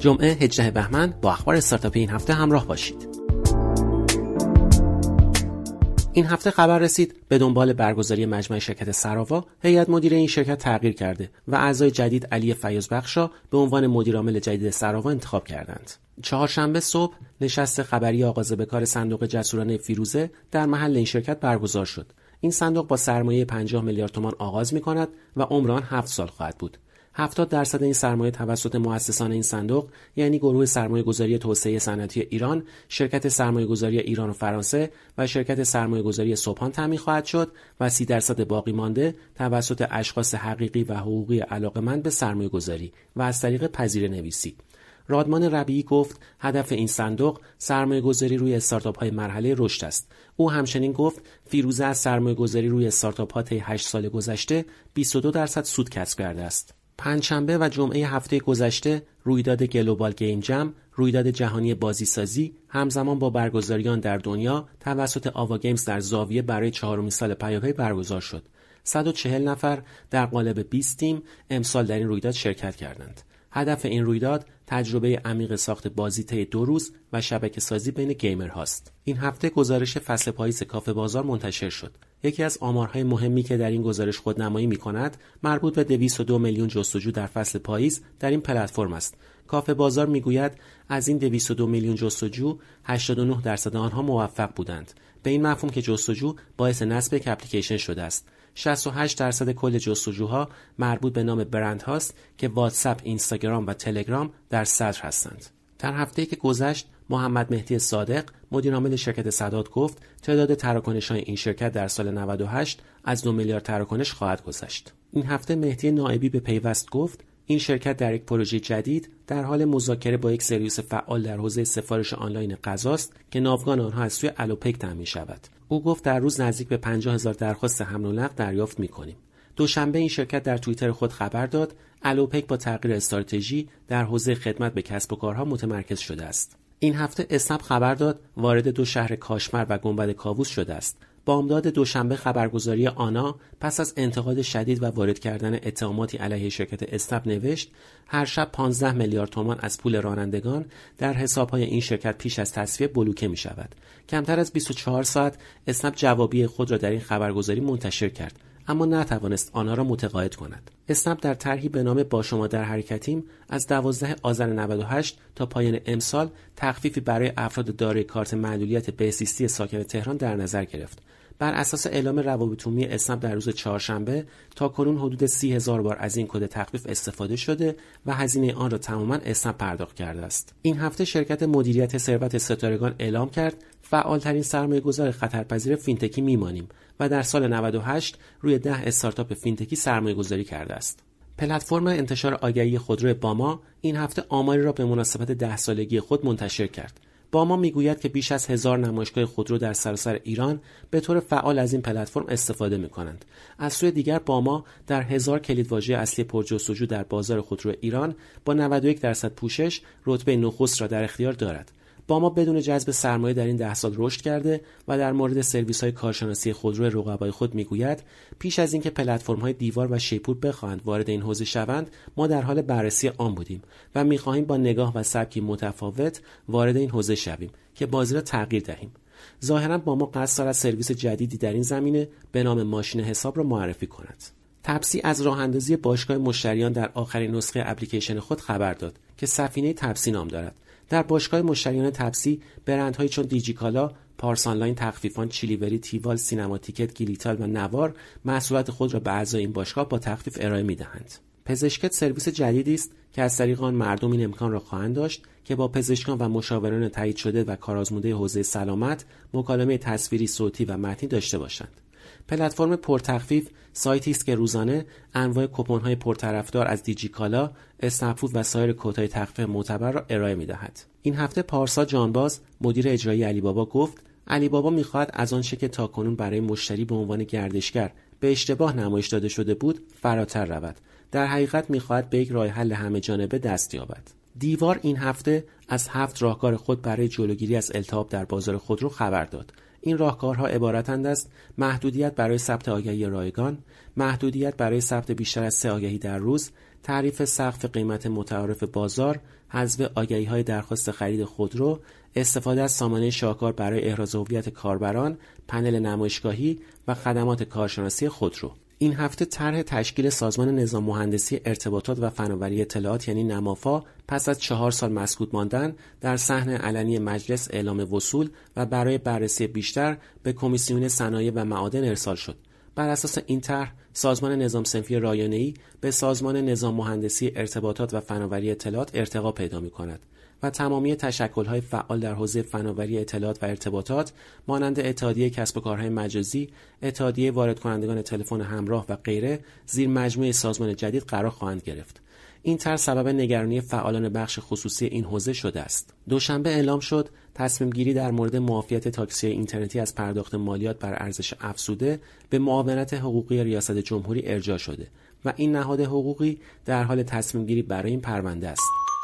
جمعه 18 بهمن با اخبار استارتاپی این هفته همراه باشید. این هفته خبر رسید به دنبال برگزاری مجمع شرکت سراوا، هیئت مدیره این شرکت تغییر کرده و اعضای جدید علی فیاضبخشا به عنوان مدیرعامل جدید سراوا انتخاب کردند. چهارشنبه صبح نشست خبری آغاز به کار صندوق جسورانه فیروزه در محل این شرکت برگزار شد. این صندوق با سرمایه 50 میلیارد تومان آغاز می‌کند و عمر آن 7 سال خواهد بود. 70% این سرمایه توسط مؤسسان این صندوق یعنی گروه سرمایه گذاری توسعه صنعتی ایران، شرکت سرمایه گذاری ایران و فرانسه و شرکت سرمایه گذاری صوبان تامین خواهد شد و 30% باقی مانده توسط اشخاص حقیقی و حقوقی علاقه‌مند به سرمایه گذاری و از طریق پذیره‌نویسی. رادمان ربی گفت هدف این صندوق سرمایه گذاری روی استارتاپ‌های مرحله رشد است. او همچنین گفت فیروزه از سرمایه گذاری روی استارتاپ‌ها طی 8 سال گذشته 22% سود کسب کرده است. پنجشنبه و جمعه هفته گذشته رویداد گلوبال گیم جام، رویداد جهانی بازیسازی، همزمان با برگزاری آن در دنیا توسط آوا گیمز در زاویه برای 4مین سال پیاپی برگزار شد. 140 نفر در قالب 20 تیم امسال در این رویداد شرکت کردند. هدف این رویداد تجربه عمیق ساخت بازی طی 2 روز و شبکه‌سازی بین گیمرهاست. این هفته گزارش فصل پاییز کافه بازار منتشر شد. یکی از آمارهای مهمی که در این گزارش خودنمایی می‌کند، مربوط به 202 میلیون جستجو در فصل پاییز در این پلتفرم است. کافه بازار می‌گوید از این 202 میلیون جستجو 89% آنها موفق بودند، به این مفهوم که جستجو باعث نصب یک اپلیکیشن شده است. 68% کل جستجوها مربوط به نام برند هاست که واتساپ، اینستاگرام و تلگرام در صدر هستند. در هفته‌ای که گذشت محمد مهدی صادق مدیرعامل شرکت صداقت گفت تعداد تراکنش‌های این شرکت در سال 98 از 2 میلیارد تراکنش خواهد گذشت. این هفته مهدی نائبی به پیوست گفت این شرکت در یک پروژه جدید در حال مذاکره با یک سرویس فعال در حوزه سفارش آنلاین غذاست که ناوگان آنها از سوی الوپک تامین شود. او گفت در روز نزدیک به 50,000 درخواست حمل و نقل دریافت می‌کنیم. دوشنبه این شرکت در توییتر خود خبر داد الوپک با تغییر استراتژی در حوزه خدمت به کسب و کارها متمرکز شده است. این هفته اسنب خبر داد وارد 2 شهر کاشمر و گنبد کاووس شده است. با امداد دوشنبه خبرگزاری آنا پس از انتقاد شدید و وارد کردن اتهاماتی علیه شرکت اسنپ نوشت هر شب 15 میلیارد تومان از پول رانندگان در حساب‌های این شرکت پیش از تصفیه بلوکه می‌شود. کمتر از 24 ساعت اسنپ جوابی خود را در این خبرگزاری منتشر کرد، اما نتوانست آنها را متقاعد کند. اسنپ در طرحی به نام با شما در حرکتیم از 12 آذر 98 تا پایان امسال تخفیفی برای افراد دارای کارت معلولیت بهزیستی ساکن تهران در نظر گرفت. بر اساس اعلام روابط عمومی اسنپ در روز چهارشنبه تا کنون حدود 30,000 بار از این کد تخفیف استفاده شده و هزینه آن را تماما اسنپ پرداخت کرده است. این هفته شرکت مدیریت ثروت ستارگان اعلام کرد فعالترین سرمایه‌گذار خطرپذیر فینتکی میمانیم و در سال 98 روی 10 استارتاپ فینتکی سرمایه‌گذاری کرده است. پلتفرم انتشار آگهی خودرو باما این هفته آماری را به مناسبت 10 سالگی خود منتشر کرد. باما میگوید که بیش از 1000 نمایشگاه خودرو در سراسر ایران به طور فعال از این پلتفرم استفاده می‌کنند. از سوی دیگر باما در 1000 کلیدواژه اصلی پرجستجو در بازار خودرو ایران با 91% پوشش رتبه نخست را در اختیار دارد. باما بدون جذب سرمایه در این 10 سال رشد کرده و در مورد سرویس‌های کارشناسی خودرو رقبای خود میگوید پیش از اینکه پلتفرم‌های دیوار و شیپور بخواهند وارد این حوزه شوند، ما در حال بررسی آن بودیم و می‌خواهیم با نگاه و سبکی متفاوت وارد این حوزه شویم که بازی را تغییر دهیم. ظاهراً باما قصد دارد سرویس جدیدی در این زمینه به نام ماشین حساب را معرفی کند. تپسی از راه‌اندازی باشگاه مشتریان در آخرین نسخه اپلیکیشن خود خبر داد که سفینه تپسی نام دارد. در باشگاه مشتریان تپسی برندهایی چون دیجیکالا، پارس آنلاین، تخفیفان، چیلیوری، تیوال، سینما تیکت، گیلیتال و نوار محصولات خود را به اعضای این باشگاه با تخفیف ارائه می‌دهند. پزشکت سرویس جدیدی است که از طریق آن مردم این امکان را خواهند داشت که با پزشکان و مشاوران تایید شده و کارآزموده حوزه سلامت مکالمه تصویری، صوتی و متنی داشته باشند. پلتفرم پرتخفیف سایتی است که روزانه انواع کوپن‌های پرطرفدار از دیجیکالا، اسنپ و سایر کدهای تخفیف معتبر را ارائه می‌دهد. این هفته پارسا جانباز مدیر اجرایی علی بابا گفت علی بابا می‌خواهد از آنچه که تاکنون برای مشتری به عنوان گردشگر به اشتباه نمایش داده شده بود فراتر رود. در حقیقت می‌خواهد به یک راه حل همه‌جانبه دست یابد. دیوار این هفته از 7 راهکار خود برای جلوگیری از التهاب در بازار خودرو خبر داد. این راهکارها عبارتند از محدودیت برای ثبت آگهی رایگان، محدودیت برای ثبت بیشتر از 3 آگهی در روز، تعریف سقف قیمت متعارف بازار، حذف آگهی‌های درخواست خرید خودرو، استفاده از سامانه شاهکار برای احراز هویت کاربران، پنل نمایشگاهی و خدمات کارشناسی خودرو. این هفته طرح تشکیل سازمان نظام مهندسی ارتباطات و فناوری اطلاعات یعنی نمافا پس از 4 سال مسکوت ماندن در صحن علنی مجلس اعلام وصول و برای بررسی بیشتر به کمیسیون صنایع و معادن ارسال شد. بر اساس این طرح سازمان نظام صنفی رایانه‌ای به سازمان نظام مهندسی ارتباطات و فناوری اطلاعات ارتقا پیدا می‌کند و تمامی تشکل‌های فعال در حوزه فناوری اطلاعات و ارتباطات مانند اتحادیه کسب و کارهای مجازی، اتحادیه واردکنندگان تلفن همراه و غیره زیر مجموعه سازمان جدید قرار خواهند گرفت. این طرح سبب نگرانی فعالان بخش خصوصی این حوزه شده است. دوشنبه اعلام شد تصمیم گیری در مورد معافیت تاکسی اینترنتی از پرداخت مالیات بر ارزش افزوده به معاونت حقوقی ریاست جمهوری ارجاع شده و این نهاد حقوقی در حال تصمیم گیری برای این پرونده است.